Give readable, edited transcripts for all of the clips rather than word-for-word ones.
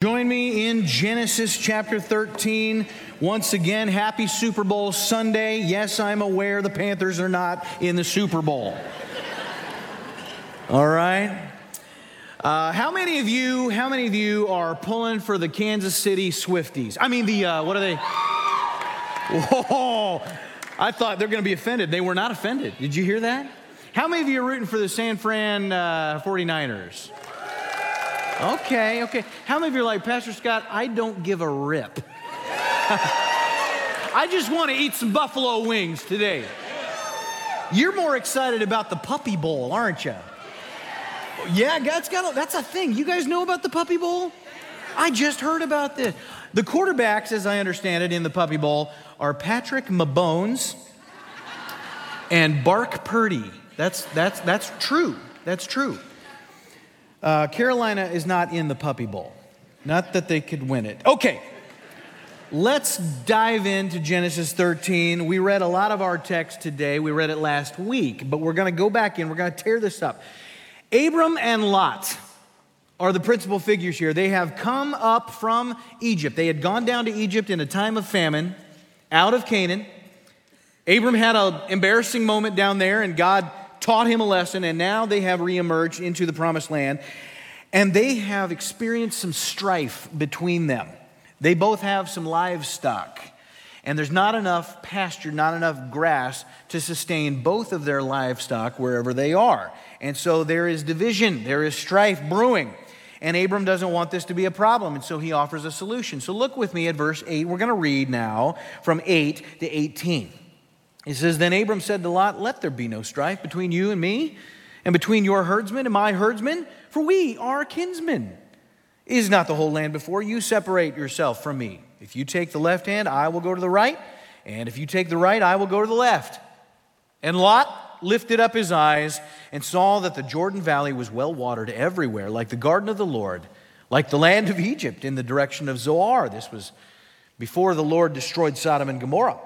Join me in Genesis chapter 13. Once again, happy Super Bowl Sunday. Yes, I'm aware the Panthers are not in the Super Bowl. All right. How many of you are pulling for the Kansas City Swifties? I mean, what are they? Whoa, I thought they're going to be offended. They were not offended. Did you hear that? How many of you are rooting for the San Fran 49ers? Okay. How many of you are like, Pastor Scott, I don't give a rip. I just want to eat some buffalo wings today. You're more excited about the Puppy Bowl, aren't you? Yeah, that's a thing. You guys know about the Puppy Bowl? I just heard about this. The quarterbacks, as I understand it, in the Puppy Bowl are Patrick Mahomes and Bark Purdy. That's true. That's true. Carolina is not in the Puppy Bowl. Not that they could win it. Okay, let's dive into Genesis 13. We read a lot of our text today. We read it last week, but we're going to go back in. We're going to tear this up. Abram and Lot are the principal figures here. They have come up from Egypt. They had gone down to Egypt in a time of famine, out of Canaan. Abram had an embarrassing moment down there, and God taught him a lesson, and now they have reemerged into the promised land, and they have experienced some strife between them. They both have some livestock, and there's not enough pasture, not enough grass to sustain both of their livestock wherever they are. And so there is division, there is strife brewing, and Abram doesn't want this to be a problem, and so he offers a solution. So look with me at verse 8. We're going to read now from 8 to 18. It says, Then Abram said to Lot, Let there be no strife between you and me, and between your herdsmen and my herdsmen, for we are kinsmen. Is not the whole land before you? Separate yourself from me. If you take the left hand, I will go to the right, and if you take the right, I will go to the left. And Lot lifted up his eyes and saw that the Jordan Valley was well watered everywhere, like the garden of the Lord, like the land of Egypt in the direction of Zoar. This was before the Lord destroyed Sodom and Gomorrah.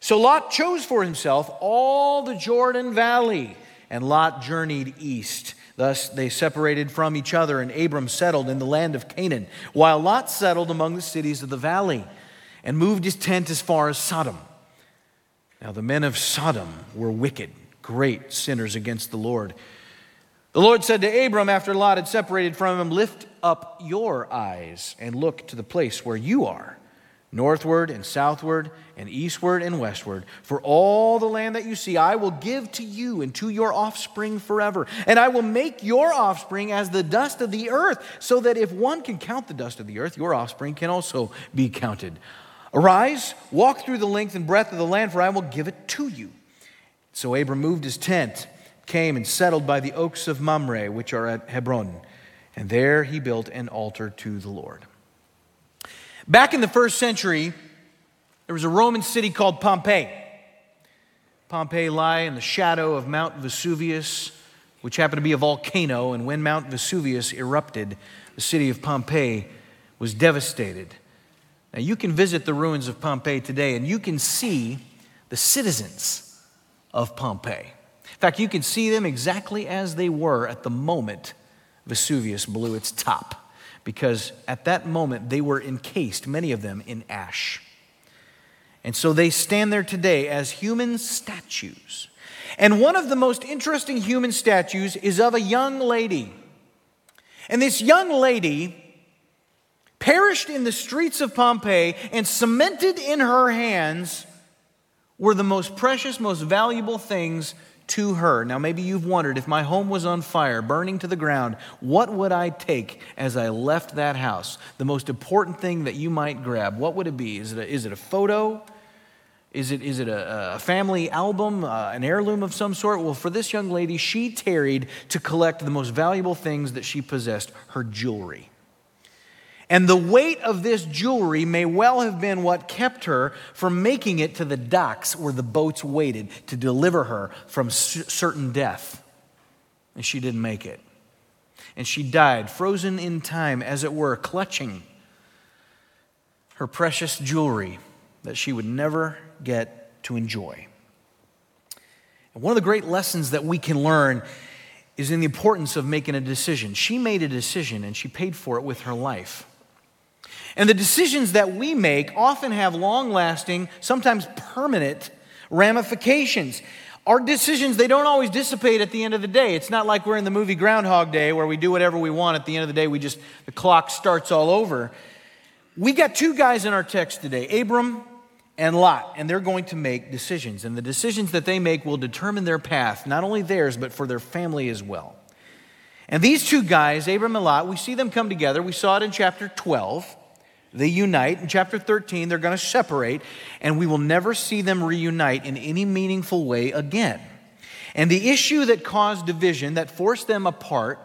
So Lot chose for himself all the Jordan Valley, and Lot journeyed east. Thus they separated from each other, and Abram settled in the land of Canaan, while Lot settled among the cities of the valley and moved his tent as far as Sodom. Now the men of Sodom were wicked, great sinners against the Lord. The Lord said to Abram after Lot had separated from him, Lift up your eyes and look to the place where you are, northward and southward and eastward and westward, for all the land that you see I will give to you and to your offspring forever, and I will make your offspring as the dust of the earth, so that if one can count the dust of the earth, your offspring can also be counted. Arise, walk through the length and breadth of the land, for I will give it to you. So Abram moved his tent, came and settled by the oaks of Mamre, which are at Hebron, and there he built an altar to the Lord. Back in the first century, there was a Roman city called Pompeii. Pompeii lie in the shadow of Mount Vesuvius, which happened to be a volcano, and when Mount Vesuvius erupted, the city of Pompeii was devastated. Now, you can visit the ruins of Pompeii today, and you can see the citizens of Pompeii. In fact, you can see them exactly as they were at the moment Vesuvius blew its top, because at that moment they were encased, many of them, in ash. And so they stand there today as human statues. And one of the most interesting human statues is of a young lady. And this young lady perished in the streets of Pompeii, and cemented in her hands were the most precious, most valuable things to her. Now, maybe you've wondered, if my home was on fire, burning to the ground, what would I take as I left that house? The most important thing that you might grab, what would it be? Is it a photo? Is it a family album, an heirloom of some sort? Well, for this young lady, she tarried to collect the most valuable things that she possessed, her jewelry. And the weight of this jewelry may well have been what kept her from making it to the docks where the boats waited to deliver her from certain death. And she didn't make it. And she died, frozen in time, as it were, clutching her precious jewelry that she would never get to enjoy. And one of the great lessons that we can learn is in the importance of making a decision. She made a decision, and she paid for it with her life. And the decisions that we make often have long-lasting, sometimes permanent ramifications. Our decisions, they don't always dissipate at the end of the day. It's not like we're in the movie Groundhog Day where we do whatever we want. At the end of the day, the clock starts all over. We got two guys in our text today, Abram and Lot, and they're going to make decisions. And the decisions that they make will determine their path, not only theirs, but for their family as well. And these two guys, Abram and Lot, we see them come together. We saw it in chapter 12. They unite. In chapter 13, they're going to separate, and we will never see them reunite in any meaningful way again. And the issue that caused division, that forced them apart,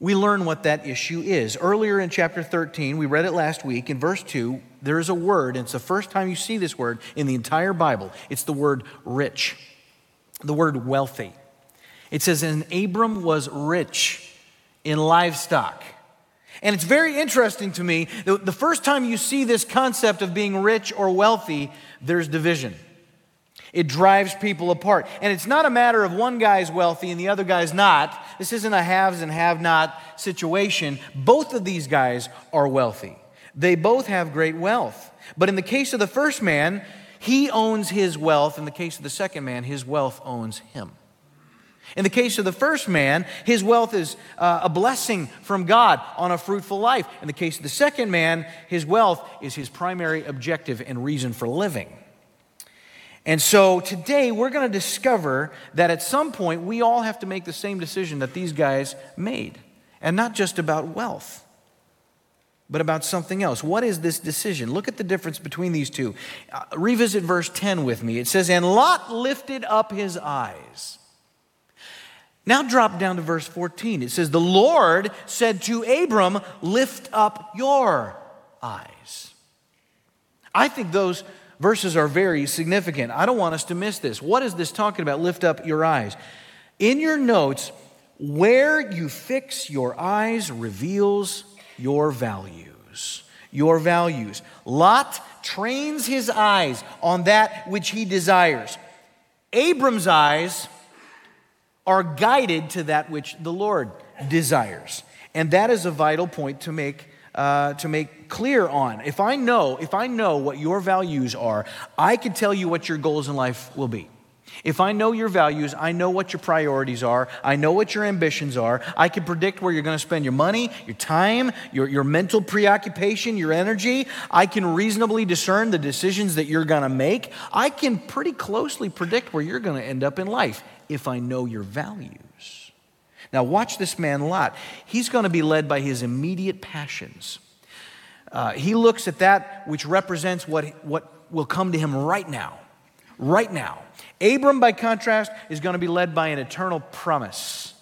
we learn what that issue is. Earlier in chapter 13, we read it last week, in verse 2, there is a word, and it's the first time you see this word in the entire Bible. It's the word rich, the word wealthy. It says, and Abram was rich in livestock. And it's very interesting to me, the first time you see this concept of being rich or wealthy, there's division. It drives people apart. And it's not a matter of one guy's wealthy and the other guy's not. This isn't a haves and have-not situation. Both of these guys are wealthy. They both have great wealth. But in the case of the first man, he owns his wealth. In the case of the second man, his wealth owns him. In the case of the first man, his wealth is a blessing from God on a fruitful life. In the case of the second man, his wealth is his primary objective and reason for living. And so today we're going to discover that at some point we all have to make the same decision that these guys made. And not just about wealth, but about something else. What is this decision? Look at the difference between these two. Revisit verse 10 with me. It says, and Lot lifted up his eyes. Now drop down to verse 14. It says, the Lord said to Abram, lift up your eyes. I think those verses are very significant. I don't want us to miss this. What is this talking about? Lift up your eyes. In your notes, where you fix your eyes reveals your values. Your values. Lot trains his eyes on that which he desires. Abram's eyes are guided to that which the Lord desires. And that is a vital point to make clear on. If I know what your values are, I can tell you what your goals in life will be. If I know your values, I know what your priorities are. I know what your ambitions are. I can predict where you're going to spend your money, your time, your mental preoccupation, your energy. I can reasonably discern the decisions that you're going to make. I can pretty closely predict where you're going to end up in life if I know your values. Now watch this man Lot. He's going to be led by his immediate passions. He looks at that which represents what will come to him right now. Right now. Abram, by contrast, is going to be led by an eternal promise.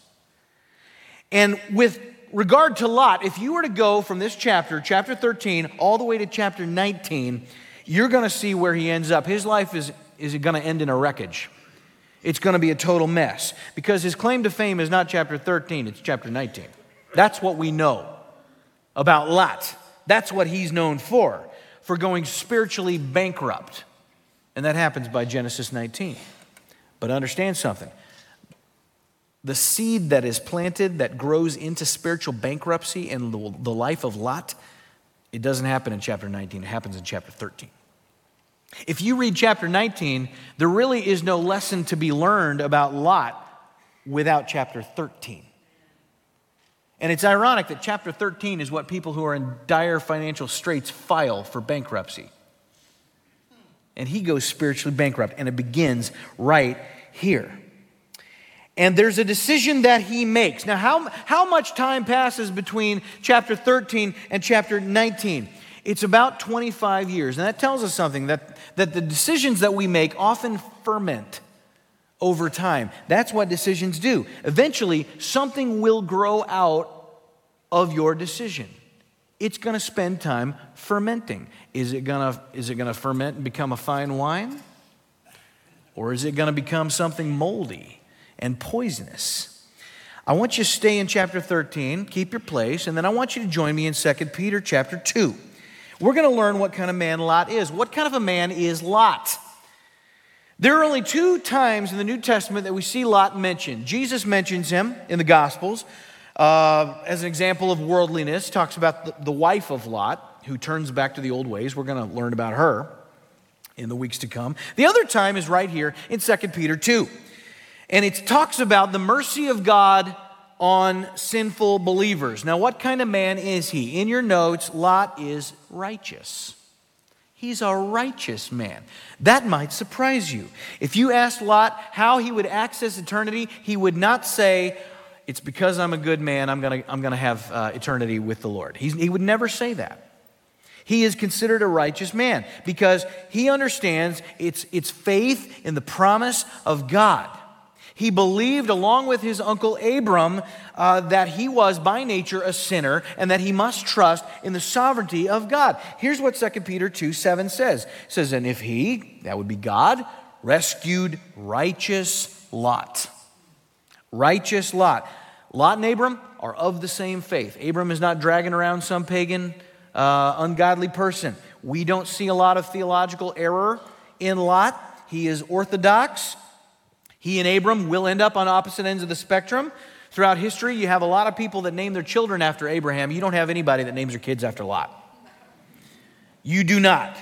And with regard to Lot, if you were to go from this chapter, chapter 13, all the way to chapter 19, you're going to see where he ends up. His life is going to end in a wreckage. It's going to be a total mess because his claim to fame is not chapter 13, it's chapter 19. That's what we know about Lot. That's what he's known for going spiritually bankrupt. And that happens by Genesis 19. But understand something. The seed that is planted that grows into spiritual bankruptcy in the life of Lot, it doesn't happen in chapter 19, it happens in chapter 13. If you read chapter 19, there really is no lesson to be learned about Lot without chapter 13. And it's ironic that chapter 13 is what people who are in dire financial straits file for bankruptcy. And he goes spiritually bankrupt, and it begins right here. And there's a decision that he makes. Now, how much time passes between chapter 13 and chapter 19? It's about 25 years, and that tells us something, that the decisions that we make often ferment over time. That's what decisions do. Eventually, something will grow out of your decision. It's going to spend time fermenting. Is it going to ferment and become a fine wine? Or is it going to become something moldy and poisonous? I want you to stay in chapter 13, keep your place, and then I want you to join me in 2 Peter chapter 2. We're going to learn what kind of man Lot is. What kind of a man is Lot? There are only two times in the New Testament that we see Lot mentioned. Jesus mentions him in the Gospels. as an example of worldliness, talks about the wife of Lot, who turns back to the old ways. We're going to learn about her in the weeks to come. The other time is right here in 2 Peter 2. And it talks about the mercy of God on sinful believers. Now, what kind of man is he? In your notes, Lot is righteous. He's a righteous man. That might surprise you. If you asked Lot how he would access eternity, he would not say, it's because I'm a good man, I'm gonna have eternity with the Lord. He would never say that. He is considered a righteous man because he understands it's faith in the promise of God. He believed, along with his uncle Abram, that he was by nature a sinner and that he must trust in the sovereignty of God. Here's what 2 Peter 2:7 says. It says, and if he, that would be God, rescued righteous Lot. Lot and Abram are of the same faith. Abram is not dragging around some pagan, ungodly person. We don't see a lot of theological error in Lot. He is orthodox. He and Abram will end up on opposite ends of the spectrum. Throughout history, you have a lot of people that name their children after Abraham. You don't have anybody that names their kids after Lot. You do not.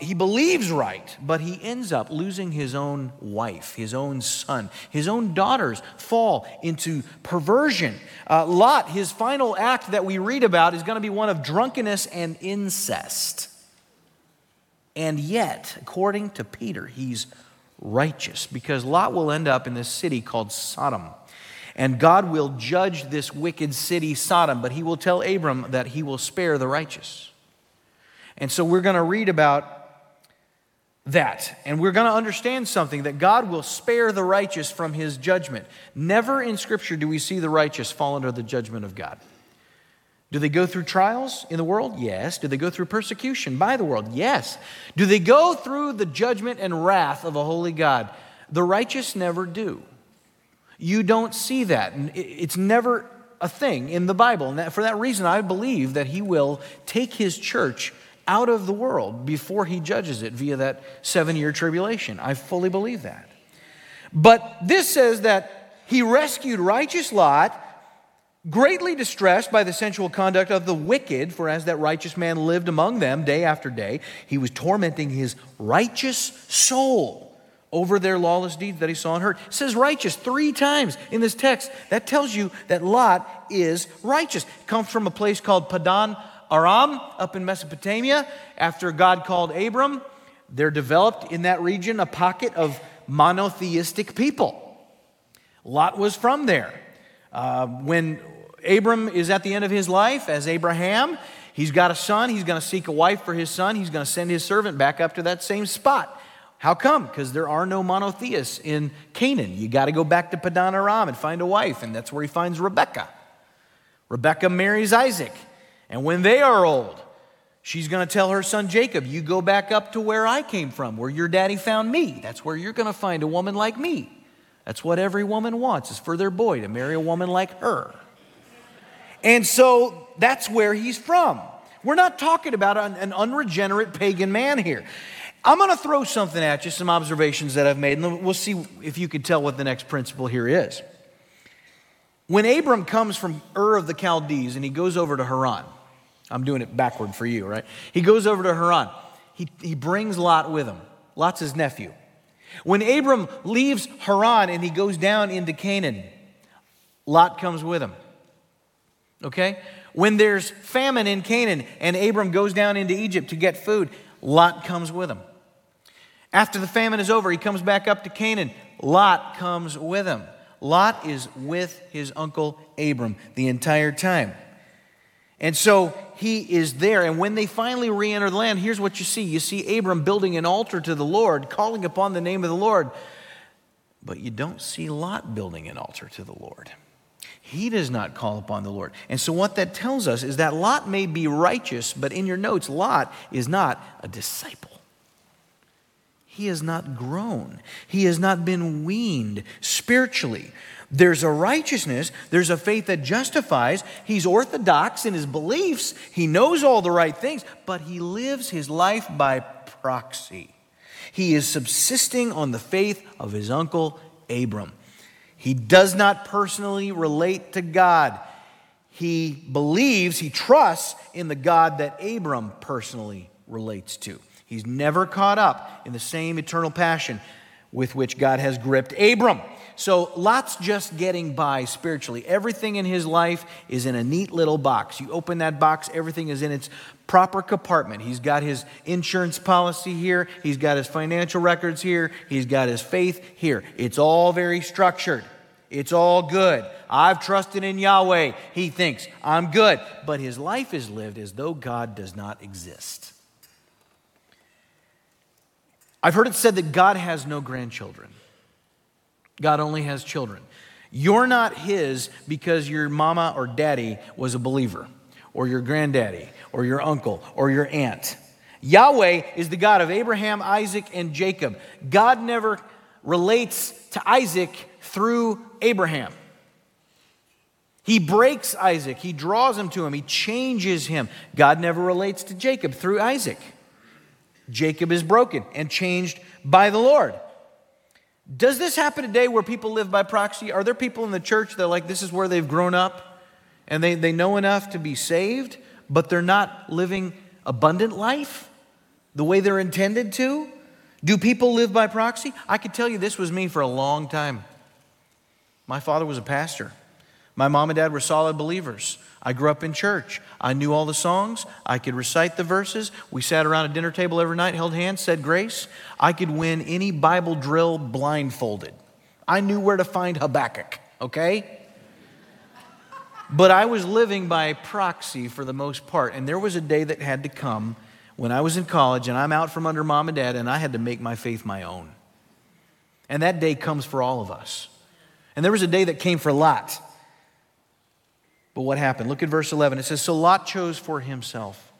He believes right, but he ends up losing his own wife, his own son. His own daughters fall into perversion. Lot, his final act that we read about is going to be one of drunkenness and incest. And yet, according to Peter, he's righteous, because Lot will end up in this city called Sodom. And God will judge this wicked city, Sodom, but he will tell Abram that he will spare the righteous. And so we're going to read about that. And we're going to understand something, that God will spare the righteous from his judgment. Never in Scripture do we see the righteous fall under the judgment of God. Do they go through trials in the world? Yes. Do they go through persecution by the world? Yes. Do they go through the judgment and wrath of a holy God? The righteous never do. You don't see that. It's never a thing in the Bible. And for that reason, I believe that he will take his church out of the world before he judges it via that 7-year tribulation. I fully believe that. But this says that he rescued righteous Lot, greatly distressed by the sensual conduct of the wicked, for as that righteous man lived among them day after day, he was tormenting his righteous soul over their lawless deeds that he saw and heard. It says righteous 3 times in this text. That tells you that Lot is righteous. It comes from a place called Padan Aram up in Mesopotamia. After God called Abram, there developed in that region a pocket of monotheistic people. Lot was from there. When Abram is at the end of his life as Abraham, he's got a son. He's going to seek a wife for his son. He's going to send his servant back up to that same spot. How come? Because there are no monotheists in Canaan. You got to go back to Padan Aram and find a wife, and that's where he finds Rebekah. Rebekah marries Isaac, and when they are old, she's going to tell her son Jacob, you go back up to where I came from, where your daddy found me. That's where you're going to find a woman like me. That's what every woman wants, is for their boy to marry a woman like her. And so that's where he's from. We're not talking about an unregenerate pagan man here. I'm going to throw something at you, some observations that I've made, and we'll see if you can tell what the next principle here is. When Abram comes from Ur of the Chaldees and he goes over to Haran, I'm doing it backward for you, right? He goes over to Haran. He brings Lot with him. Lot's his nephew. When Abram leaves Haran and he goes down into Canaan, Lot comes with him, okay? When there's famine in Canaan and Abram goes down into Egypt to get food, Lot comes with him. After the famine is over, he comes back up to Canaan. Lot comes with him. Lot is with his uncle Abram the entire time. And so he is there. And when they finally re-enter the land, here's what you see. You see Abram building an altar to the Lord, calling upon the name of the Lord. But you don't see Lot building an altar to the Lord. He does not call upon the Lord. And so what that tells us is that Lot may be righteous, but in your notes, Lot is not a disciple. He has not grown. He has not been weaned spiritually. There's a righteousness. There's a faith that justifies. He's orthodox in his beliefs. He knows all the right things, but he lives his life by proxy. He is subsisting on the faith of his uncle Abram. He does not personally relate to God. He believes, he trusts in the God that Abram personally relates to. He's never caught up in the same eternal passion with which God has gripped Abram. So Lot's just getting by spiritually. Everything in his life is in a neat little box. You open that box, everything is in its proper compartment. He's got his insurance policy here. He's got his financial records here. He's got his faith here. It's all very structured. It's all good. I've trusted in Yahweh. He thinks, I'm good. But his life is lived as though God does not exist. I've heard it said that God has no grandchildren. God only has children. You're not his because your mama or daddy was a believer, or your granddaddy, or your uncle, or your aunt. Yahweh is the God of Abraham, Isaac, and Jacob. God never relates to Isaac through Abraham. He breaks Isaac. He draws him to him. He changes him. God never relates to Jacob through Isaac. Jacob is broken and changed by the Lord. Does this happen today where people live by proxy? Are there people in the church that, like, this is where they've grown up and they know enough to be saved, but they're not living abundant life the way they're intended to? Do people live by proxy? I could tell you this was me for a long time. My father was a pastor. My mom and dad were solid believers. I grew up in church. I knew all the songs. I could recite the verses. We sat around a dinner table every night, held hands, said grace. I could win any Bible drill blindfolded. I knew where to find Habakkuk, okay? But I was living by proxy for the most part, and there was a day that had to come when I was in college and I'm out from under mom and dad and I had to make my faith my own. And that day comes for all of us. And there was a day that came for Lot. But what happened? Look at verse 11. It says, so Lot chose for himself.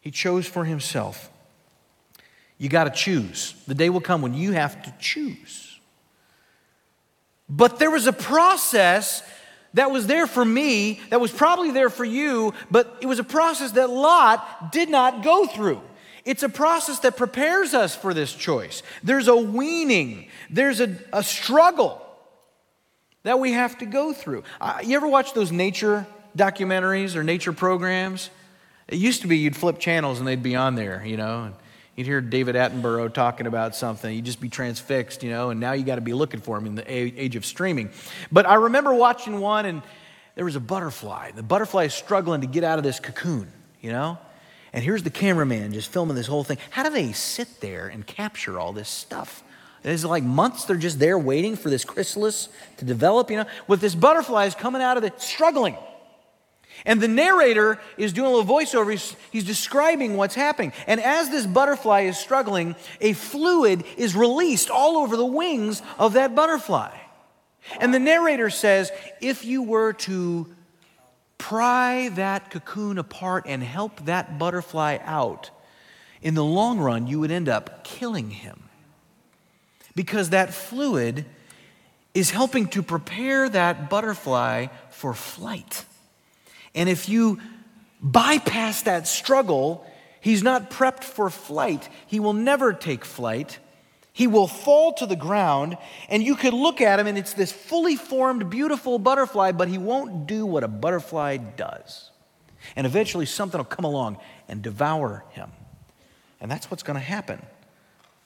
He chose for himself. You got to choose. The day will come when you have to choose. But there was a process that was there for me, that was probably there for you, but it was a process that Lot did not go through. It's a process that prepares us for this choice. There's a weaning. There's a struggle that we have to go through. You ever watch those nature documentaries or nature programs? It used to be you'd flip channels and they'd be on there, you know, and you'd hear David Attenborough talking about something. You'd just be transfixed, you know, and now you got to be looking for him in the age of streaming. But I remember watching one and there was a butterfly. The butterfly is struggling to get out of this cocoon, you know, and here's the cameraman just filming this whole thing. How do they sit there and capture all this stuff? It's like months they're just there waiting for this chrysalis to develop, you know. With this butterfly is coming out of the struggling. And the narrator is doing a little voiceover. He's describing what's happening. And as this butterfly is struggling, a fluid is released all over the wings of that butterfly. And the narrator says, if you were to pry that cocoon apart and help that butterfly out, in the long run, you would end up killing him. Because that fluid is helping to prepare that butterfly for flight. And if you bypass that struggle, he's not prepped for flight. He will never take flight. He will fall to the ground, and you could look at him, and it's this fully formed, beautiful butterfly, but he won't do what a butterfly does. And eventually something will come along and devour him. And that's what's going to happen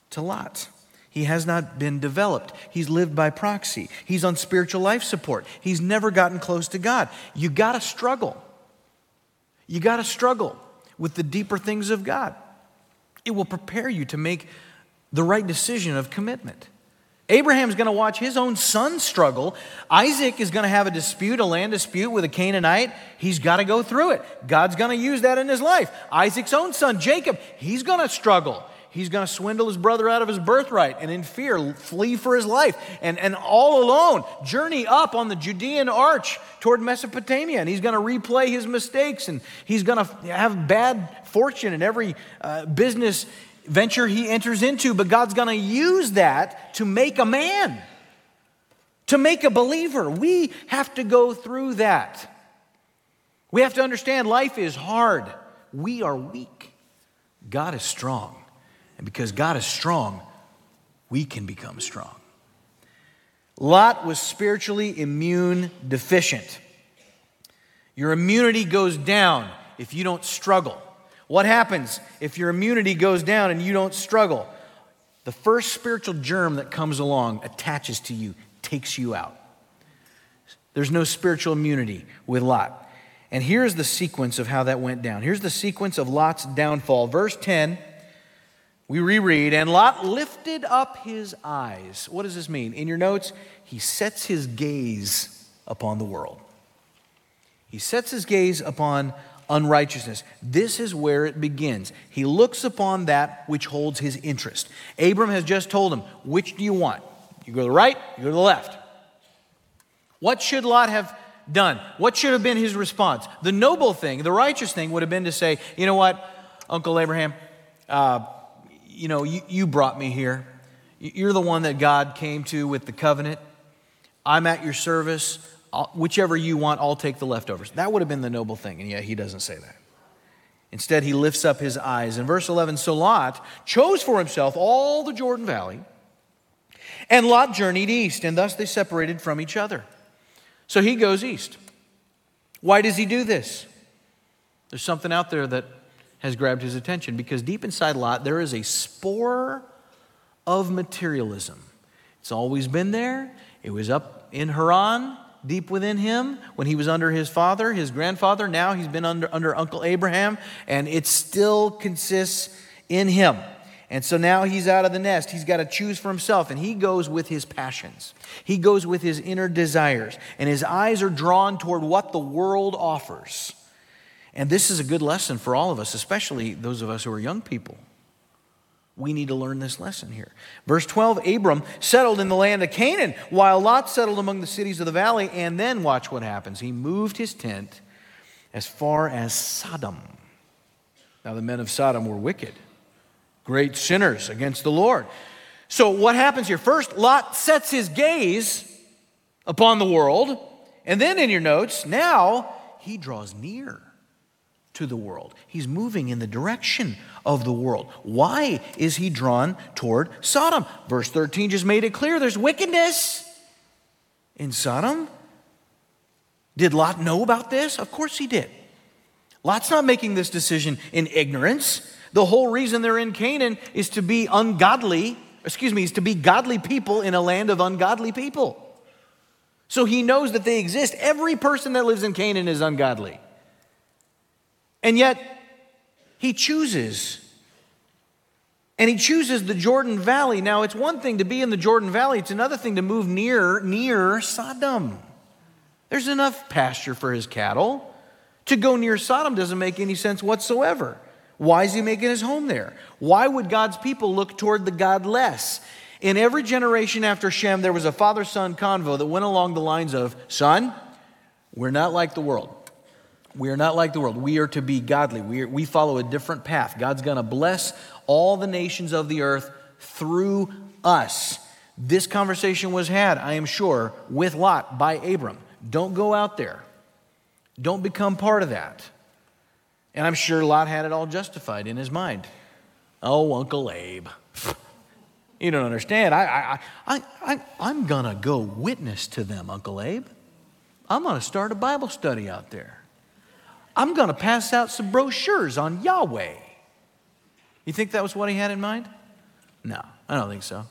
to Lot. He has not been developed. He's lived by proxy. He's on spiritual life support. He's never gotten close to God. You got to struggle. You got to struggle with the deeper things of God. It will prepare you to make the right decision of commitment. Abraham's going to watch his own son struggle. Isaac is going to have a dispute, a land dispute with a Canaanite. He's got to go through it. God's going to use that in his life. Isaac's own son, Jacob, he's going to struggle. He's going to swindle his brother out of his birthright and in fear flee for his life and all alone journey up on the Judean arch toward Mesopotamia. And he's going to replay his mistakes and he's going to have bad fortune in every business venture he enters into. But God's going to use that to make a man, to make a believer. We have to go through that. We have to understand life is hard. We are weak. God is strong. Because God is strong, we can become strong. Lot was spiritually immune deficient. Your immunity goes down if you don't struggle. What happens if your immunity goes down and you don't struggle? The first spiritual germ that comes along attaches to you, takes you out. There's no spiritual immunity with Lot. And here's the sequence of how that went down. Here's the sequence of Lot's downfall. Verse 10, we reread, and Lot lifted up his eyes. What does this mean? In your notes, he sets his gaze upon the world. He sets his gaze upon unrighteousness. This is where it begins. He looks upon that which holds his interest. Abram has just told him, which do you want? You go to the right, you go to the left. What should Lot have done? What should have been his response? The noble thing, the righteous thing would have been to say, you know what, Uncle Abraham, you brought me here. You're the one that God came to with the covenant. I'm at your service. Whichever you want, I'll take the leftovers. That would have been the noble thing, and yet he doesn't say that. Instead, he lifts up his eyes. In verse 11, so Lot chose for himself all the Jordan Valley, and Lot journeyed east, and thus they separated from each other. So he goes east. Why does he do this? There's something out there that has grabbed his attention, because deep inside Lot, there is a spore of materialism. It's always been there. It was up in Haran, deep within him, when he was under his father, his grandfather. Now he's been under Uncle Abraham, and it still consists in him. And so now he's out of the nest. He's got to choose for himself, and he goes with his passions. He goes with his inner desires, and his eyes are drawn toward what the world offers. And this is a good lesson for all of us, especially those of us who are young people. We need to learn this lesson here. Verse 12, Abram settled in the land of Canaan, while Lot settled among the cities of the valley. And then watch what happens. He moved his tent as far as Sodom. Now the men of Sodom were wicked, great sinners against the Lord. So what happens here? First, Lot sets his gaze upon the world. And then in your notes, now he draws near to the world. He's moving in the direction of the world. Why is he drawn toward Sodom? Verse 13 just made it clear there's wickedness in Sodom. Did Lot know about this? Of course he did. Lot's not making this decision in ignorance. The whole reason they're in Canaan is to be godly people in a land of ungodly people. So he knows that they exist. Every person that lives in Canaan is ungodly. And yet, he chooses. And he chooses the Jordan Valley. Now, it's one thing to be in the Jordan Valley. It's another thing to move near Sodom. There's enough pasture for his cattle. To go near Sodom doesn't make any sense whatsoever. Why is he making his home there? Why would God's people look toward the godless? In every generation after Shem, there was a father-son convo that went along the lines of, son, we're not like the world. We are not like the world. We are to be godly. We follow a different path. God's going to bless all the nations of the earth through us. This conversation was had, I am sure, with Lot by Abram. Don't go out there. Don't become part of that. And I'm sure Lot had it all justified in his mind. Oh, Uncle Abe. You don't understand. I'm going to go witness to them, Uncle Abe. I'm going to start a Bible study out there. I'm going to pass out some brochures on Yahweh. You think that was what he had in mind? No, I don't think so.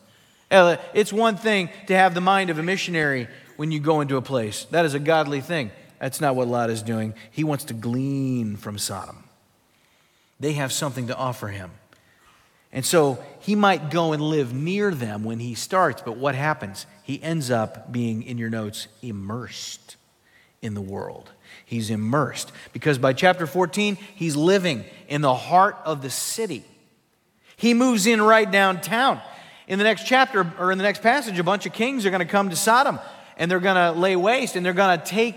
It's one thing to have the mind of a missionary when you go into a place. That is a godly thing. That's not what Lot is doing. He wants to glean from Sodom. They have something to offer him. And so he might go and live near them when he starts, but what happens? He ends up being, in your notes, immersed in the world. He's immersed because by chapter 14, he's living in the heart of the city. He moves in right downtown. In the next chapter or in the next passage, a bunch of kings are going to come to Sodom and they're going to lay waste and they're going to take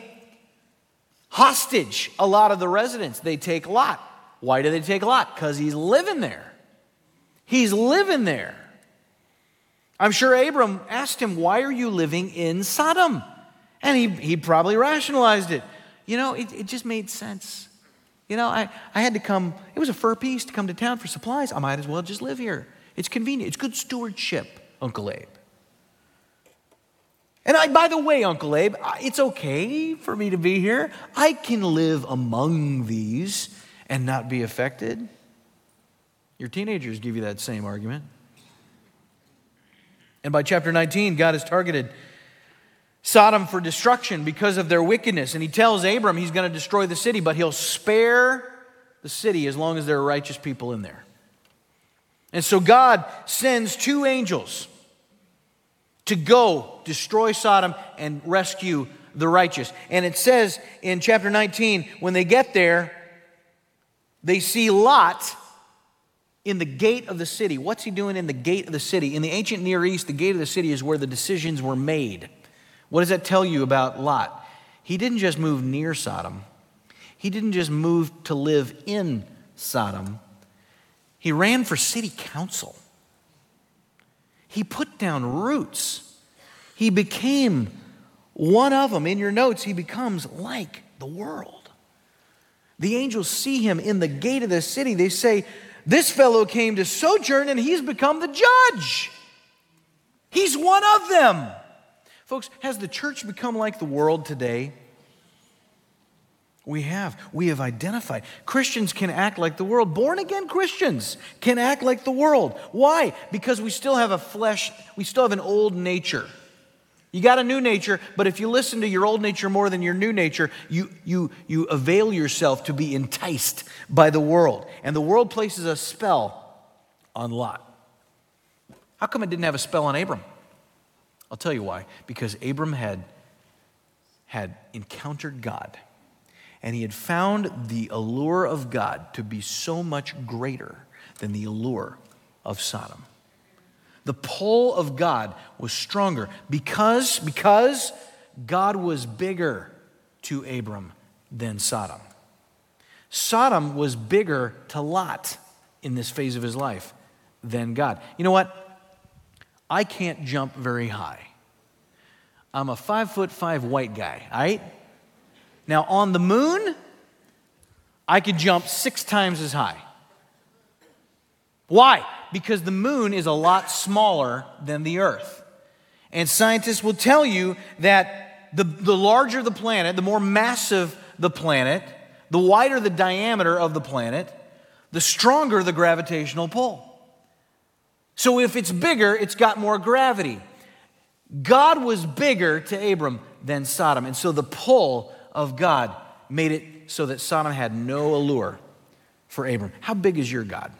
hostage a lot of the residents. They take Lot. Why do they take Lot? Because he's living there. He's living there. I'm sure Abram asked him, why are you living in Sodom? And he probably rationalized it. You know, it just made sense. You know, I had to come. It was a fur piece to come to town for supplies. I might as well just live here. It's convenient. It's good stewardship, Uncle Abe. And by the way, Uncle Abe, it's okay for me to be here. I can live among these and not be affected. Your teenagers give you that same argument. And by chapter 19, God has targeted Sodom for destruction because of their wickedness. And he tells Abram he's going to destroy the city, but he'll spare the city as long as there are righteous people in there. And so God sends two angels to go destroy Sodom and rescue the righteous. And it says in chapter 19, when they get there, they see Lot in the gate of the city. What's he doing in the gate of the city? In the ancient Near East, the gate of the city is where the decisions were made. What does that tell you about Lot? He didn't just move near Sodom. He didn't just move to live in Sodom. He ran for city council. He put down roots. He became one of them. In your notes, he becomes like the world. The angels see him in the gate of the city. They say, this fellow came to sojourn and he's become the judge. He's one of them. Folks, has the church become like the world today? We have. We have identified. Christians can act like the world. Born-again Christians can act like the world. Why? Because we still have an old nature. You got a new nature, but if you listen to your old nature more than your new nature, you avail yourself to be enticed by the world. And the world places a spell on Lot. How come it didn't have a spell on Abram? I'll tell you why. Because Abram had encountered God. And he had found the allure of God to be so much greater than the allure of Sodom. The pull of God was stronger because God was bigger to Abram than Sodom. Sodom was bigger to Lot in this phase of his life than God. You know what? I can't jump very high. I'm a 5'5" white guy, all right? Now, on the moon, I could jump 6 times as high. Why? Because the moon is a lot smaller than the Earth. And scientists will tell you that the larger the planet, the more massive the planet, the wider the diameter of the planet, the stronger the gravitational pull. So if it's bigger, it's got more gravity. God was bigger to Abram than Sodom, and so the pull of God made it so that Sodom had no allure for Abram. How big is your God?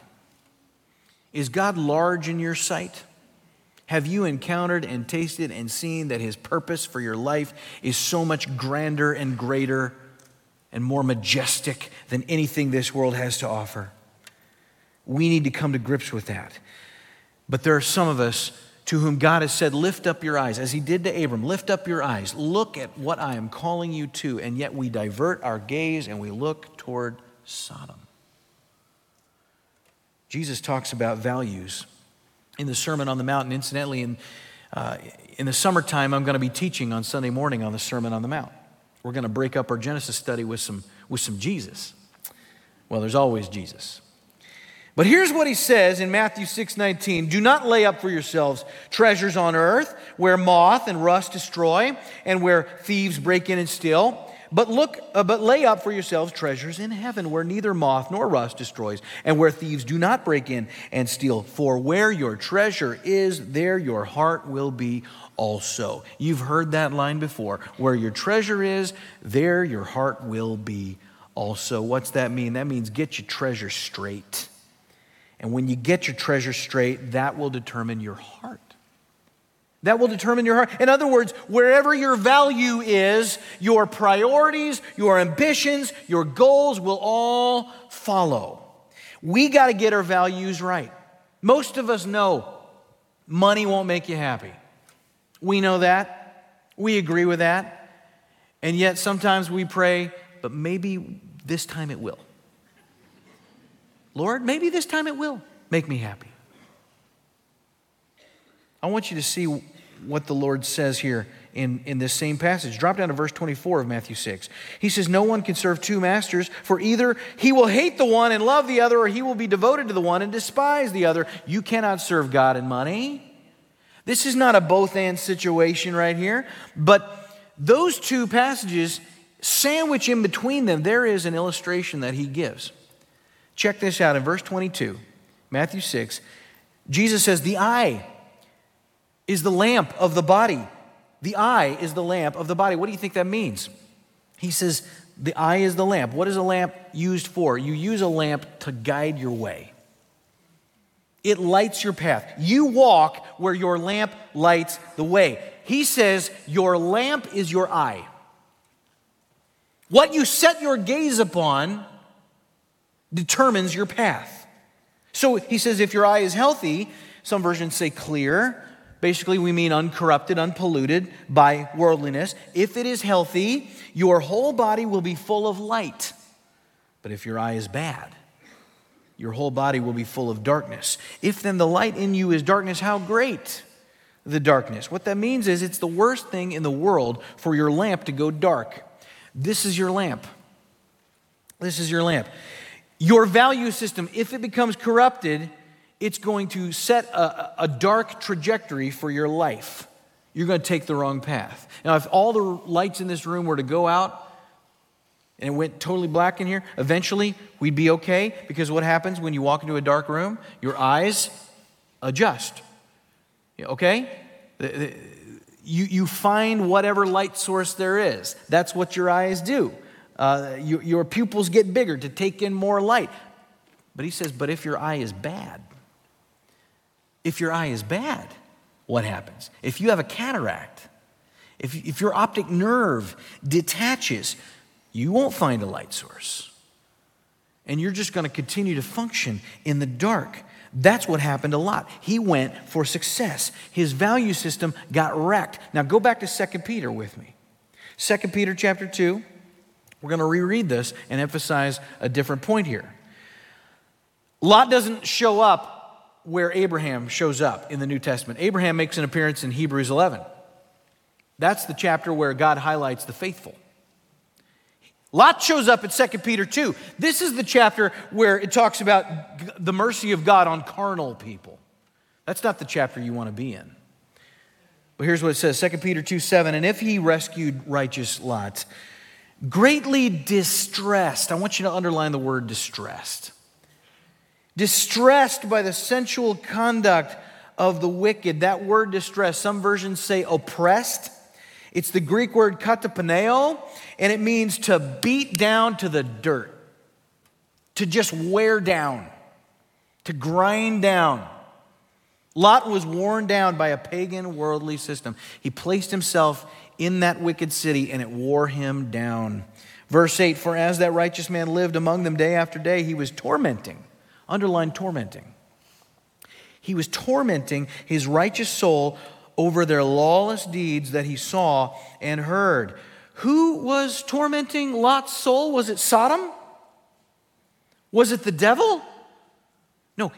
Is God large in your sight? Have you encountered and tasted and seen that his purpose for your life is so much grander and greater and more majestic than anything this world has to offer? We need to come to grips with that. But there are some of us to whom God has said, lift up your eyes, as he did to Abram, lift up your eyes, look at what I am calling you to, and yet we divert our gaze and we look toward Sodom. Jesus talks about values in the Sermon on the Mount, and incidentally, in the summertime, I'm going to be teaching on Sunday morning on the Sermon on the Mount. We're going to break up our Genesis study with some Jesus. Well, there's always Jesus. But here's what he says in Matthew 6:19, do not lay up for yourselves treasures on earth where moth and rust destroy and where thieves break in and steal, but lay up for yourselves treasures in heaven where neither moth nor rust destroys and where thieves do not break in and steal. For where your treasure is, there your heart will be also. You've heard that line before. Where your treasure is, there your heart will be also. What's that mean? That means get your treasure straight. And when you get your treasure straight, that will determine your heart. That will determine your heart. In other words, wherever your value is, your priorities, your ambitions, your goals will all follow. We got to get our values right. Most of us know money won't make you happy. We know that. We agree with that. And yet sometimes we pray, but maybe this time it will. Lord, maybe this time it will make me happy. I want you to see what the Lord says here in this same passage. Drop down to verse 24 of Matthew 6. He says, no one can serve 2 masters, for either he will hate the one and love the other, or he will be devoted to the one and despise the other. You cannot serve God and money. This is not a both-and situation right here, but those two passages, sandwich in between them, there is an illustration that he gives. Check this out in verse 22, Matthew 6. Jesus says, the eye is the lamp of the body. The eye is the lamp of the body. What do you think that means? He says, the eye is the lamp. What is a lamp used for? You use a lamp to guide your way. It lights your path. You walk where your lamp lights the way. He says, your lamp is your eye. What you set your gaze upon determines your path. So he says, if your eye is healthy, some versions say clear. Basically, we mean uncorrupted, unpolluted by worldliness. If it is healthy, your whole body will be full of light. But if your eye is bad, your whole body will be full of darkness. If then the light in you is darkness, how great the darkness. What that means is it's the worst thing in the world for your lamp to go dark. This is your lamp. This is your lamp. Your value system, if it becomes corrupted, it's going to set a dark trajectory for your life. You're going to take the wrong path. Now, if all the lights in this room were to go out, and it went totally black in here, eventually we'd be okay, because what happens when you walk into a dark room? Your eyes adjust, okay? You find whatever light source there is. That's what your eyes do. Your pupils get bigger to take in more light. But he says, but if your eye is bad, if your eye is bad, what happens? If you have a cataract, if your optic nerve detaches, you won't find a light source. And you're just going to continue to function in the dark. That's what happened to Lot. He went for success. His value system got wrecked. Now go back to 2 Peter with me. 2 Peter chapter 2. We're going to reread this and emphasize a different point here. Lot doesn't show up where Abraham shows up in the New Testament. Abraham makes an appearance in Hebrews 11. That's the chapter where God highlights the faithful. Lot shows up at 2 Peter 2. This is the chapter where it talks about the mercy of God on carnal people. That's not the chapter you want to be in. But here's what it says, 2 Peter 2:7, and if he rescued righteous Lot, greatly distressed. I want you to underline the word distressed. Distressed by the sensual conduct of the wicked. That word distressed, some versions say oppressed. It's the Greek word katapaneo, and it means to beat down to the dirt, to just wear down, to grind down. Lot was worn down by a pagan worldly system. He placed himself in that wicked city, and it wore him down. Verse 8, for as that righteous man lived among them day after day, he was tormenting. Underline tormenting. He was tormenting his righteous soul over their lawless deeds that he saw and heard. Who was tormenting Lot's soul? Was it Sodom? Was it the devil? No,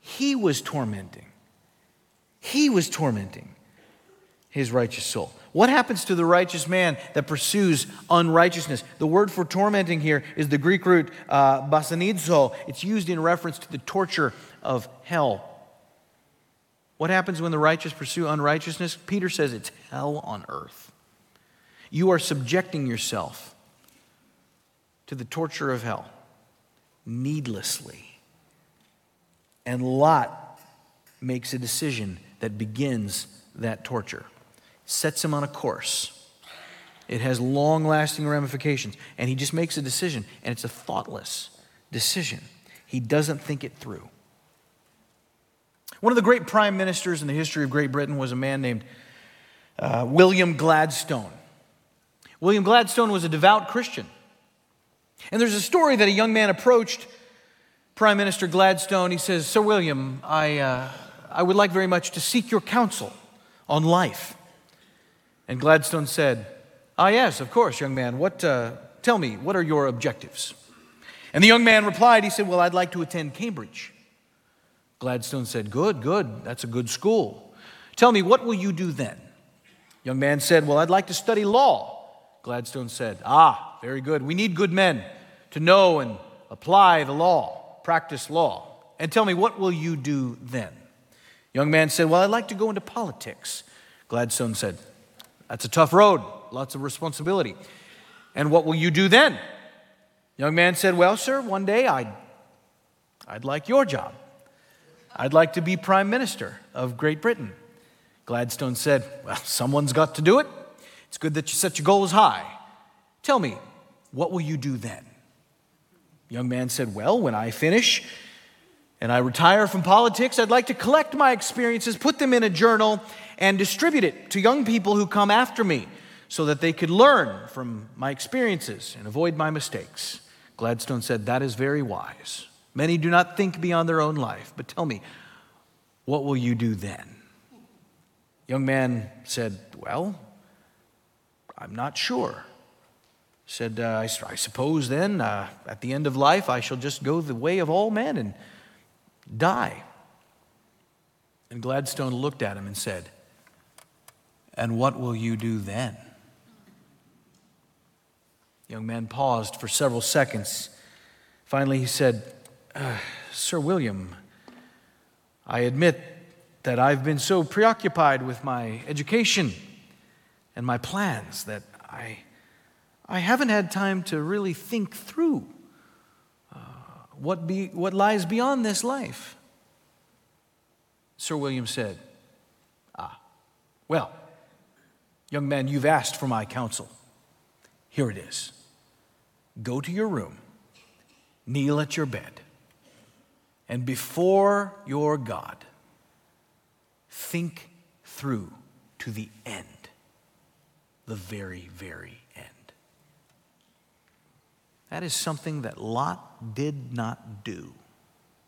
he was tormenting. He was tormenting his righteous soul. What happens to the righteous man that pursues unrighteousness? The word for tormenting here is the Greek root basanidzo. It's used in reference to the torture of hell. What happens when the righteous pursue unrighteousness? Peter says it's hell on earth. You are subjecting yourself to the torture of hell needlessly. And Lot makes a decision that begins that torture. Sets him on a course. It has long-lasting ramifications. And he just makes a decision, and it's a thoughtless decision. He doesn't think it through. One of the great prime ministers in the history of Great Britain was a man named William Gladstone. William Gladstone was a devout Christian. And there's a story that a young man approached Prime Minister Gladstone. He says, Sir William, I would like very much to seek your counsel on life. And Gladstone said, Ah, yes, of course, young man. Tell me, what are your objectives? And the young man replied, he said, Well, I'd like to attend Cambridge. Gladstone said, Good, that's a good school. Tell me, what will you do then? Young man said, Well, I'd like to study law. Gladstone said, Ah, very good. We need good men to know and apply the law, practice law. And tell me, what will you do then? Young man said, well, I'd like to go into politics. Gladstone said, that's a tough road, lots of responsibility. And what will you do then? Young man said, well, sir, one day I'd like your job. I'd like to be Prime Minister of Great Britain. Gladstone said, well, someone's got to do it. It's good that you set your goals high. Tell me, what will you do then? Young man said, well, when I finish and I retire from politics, I'd like to collect my experiences, put them in a journal, and distribute it to young people who come after me so that they could learn from my experiences and avoid my mistakes. Gladstone said, that is very wise. Many do not think beyond their own life. But tell me, what will you do then? Young man said, well, I'm not sure. Said, I suppose then at the end of life, I shall just go the way of all men and die. And Gladstone looked at him and said, and what will you do then? The young man paused for several seconds. Finally, he said, Sir William, I admit that I've been so preoccupied with my education and my plans that I haven't had time to really think through what lies beyond this life. Sir William said, well, young man, you've asked for my counsel. Here it is. Go to your room, kneel at your bed, and before your God, think through to the end, the very, very end. That is something that Lot did not do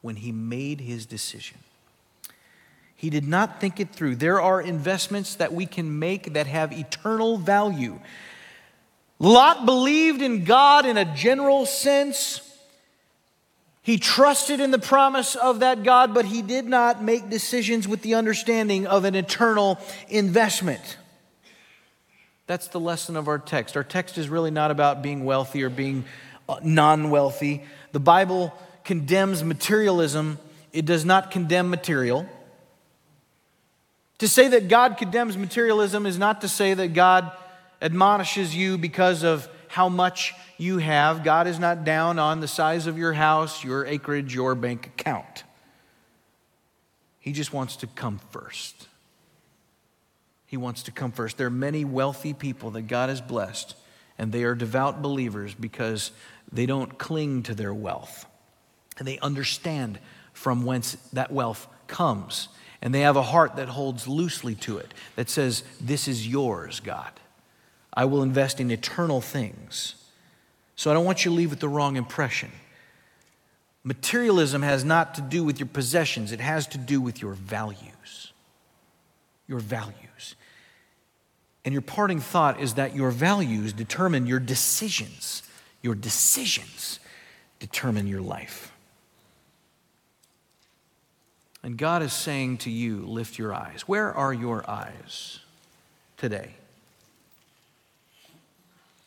when he made his decision. He did not think it through. There are investments that we can make that have eternal value. Lot believed in God in a general sense. He trusted in the promise of that God, but he did not make decisions with the understanding of an eternal investment. That's the lesson of our text. Our text is really not about being wealthy or being non-wealthy. The Bible condemns materialism. It does not condemn material. To say that God condemns materialism is not to say that God admonishes you because of how much you have. God is not down on the size of your house, your acreage, your bank account. He just wants to come first. He wants to come first. There are many wealthy people that God has blessed, and they are devout believers because they don't cling to their wealth. And they understand from whence that wealth comes. And they have a heart that holds loosely to it, that says, this is yours, God. I will invest in eternal things. So I don't want you to leave with the wrong impression. Materialism has not to do with your possessions. It has to do with your values. Your values. And your parting thought is that your values determine your decisions. Your decisions determine your life. And God is saying to you, lift your eyes. Where are your eyes today?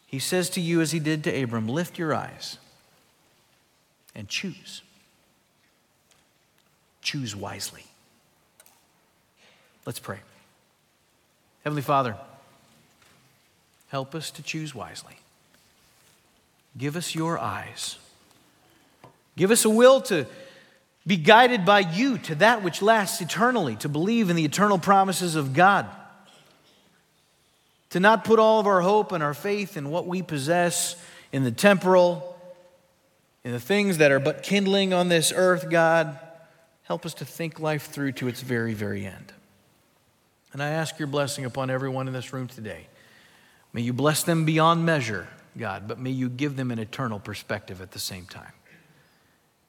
He says to you as he did to Abram, lift your eyes and choose. Choose wisely. Let's pray. Heavenly Father, help us to choose wisely. Give us your eyes. Give us a will to be guided by you to that which lasts eternally, to believe in the eternal promises of God, to not put all of our hope and our faith in what we possess, in the temporal, in the things that are but kindling on this earth, God. Help us to think life through to its very, very end. And I ask your blessing upon everyone in this room today. May you bless them beyond measure, God, but may you give them an eternal perspective at the same time.